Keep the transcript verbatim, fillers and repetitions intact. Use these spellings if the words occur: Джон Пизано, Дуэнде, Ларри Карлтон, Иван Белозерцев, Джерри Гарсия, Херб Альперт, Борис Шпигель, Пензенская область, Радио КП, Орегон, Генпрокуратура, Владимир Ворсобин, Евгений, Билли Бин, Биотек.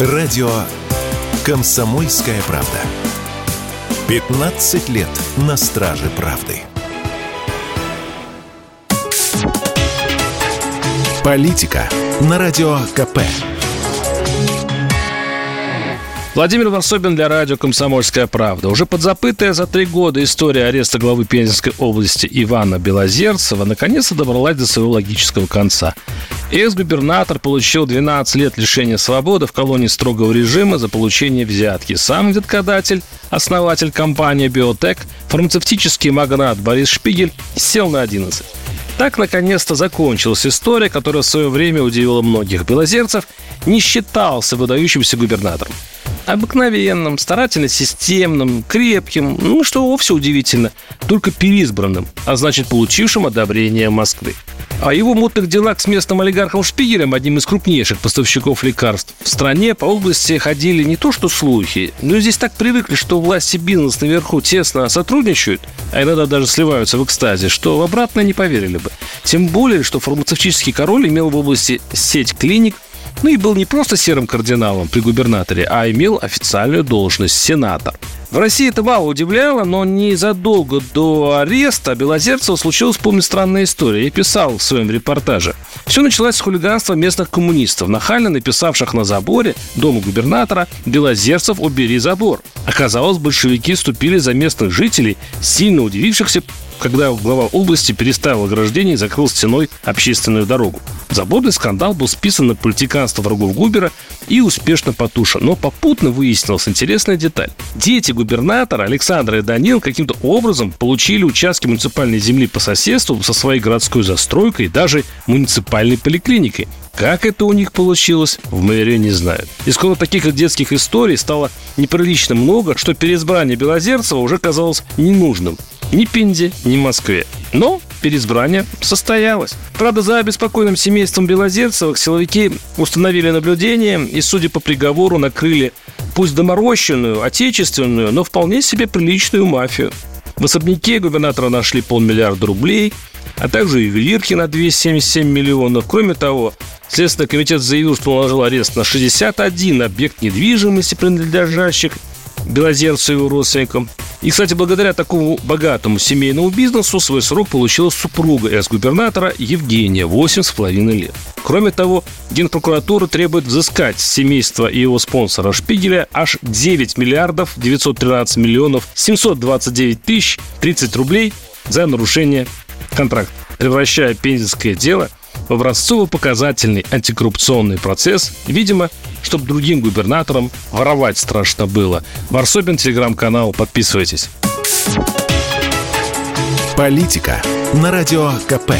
Радио «Комсомольская правда». пятнадцать лет на страже правды. Политика на Радио КП. Владимир Ворсобин для радио «Комсомольская правда». Уже подзапытая за три года история ареста главы Пензенской области Ивана Белозерцева наконец-то добралась до своего логического конца. Экс-губернатор получил двенадцать лет лишения свободы в колонии строгого режима за получение взятки. Сам взяткодатель, основатель компании «Биотек», фармацевтический магнат Борис Шпигель сел на одиннадцать. Так, наконец-то, закончилась история, которая в свое время удивила многих. Белозерцев не считался выдающимся губернатором. Обыкновенным, старательно системным, крепким, ну, что вовсе удивительно, только переизбранным, а значит, получившим одобрение Москвы. О его мутных делах с местным олигархом Шпигелем, одним из крупнейших поставщиков лекарств в стране, по области ходили не то что слухи, но здесь так привыкли, что власть и бизнес наверху тесно сотрудничают, а иногда даже сливаются в экстазе, что в обратное не поверили бы. Тем более, что фармацевтический король имел в области сеть клиник, ну и был не просто серым кардиналом при губернаторе, а имел официальную должность сенатора. В России это мало удивляло, но незадолго до ареста Белозерцева случилась, помню, странная история. Я писал в своем репортаже. Все началось с хулиганства местных коммунистов, нахально написавших на заборе дома губернатора «Белозерцев, убери забор». Оказалось, большевики вступили за местных жителей, сильно удивившихся, когда глава области переставил ограждение и закрыл стеной общественную дорогу. Заборный скандал был списан на политиканство врагов Губера и успешно потушен. Но попутно выяснилась интересная деталь. Дети губернатора Александра и Данил каким-то образом получили участки муниципальной земли по соседству со своей городской застройкой и даже муниципальной поликлиникой. Как это у них получилось, в мэрии не знают. И скоро таких детских историй стало неприлично много, что переизбрание Белозерцева уже казалось ненужным. Ни Пензе, ни Москве. Но переизбрание состоялось. Правда, за обеспокоенным семейством Белозерцевых силовики установили наблюдение и, судя по приговору, накрыли пусть доморощенную, отечественную, но вполне себе приличную мафию. В особняке губернатора нашли полмиллиарда рублей, а также ювелирки на двести семьдесят семь миллионов. Кроме того, Следственный комитет заявил, что наложил арест на шестьдесят один объект недвижимости, принадлежащих Белозерцеву и его родственникам. И, кстати, благодаря такому богатому семейному бизнесу свой срок получила супруга экс-губернатора Евгения, восемь с половиной лет. Кроме того, Генпрокуратура требует взыскать с семейства и его спонсора Шпигеля аж девять миллиардов девятьсот тринадцать миллионов семьсот двадцать девять тысяч тридцать рублей за нарушение контракта, превращая пензенское дело в образцово-показательный антикоррупционный процесс, видимо, чтобы другим губернаторам воровать страшно было. Ворсобин, телеграм-канал, подписывайтесь. Политика на Радио КП.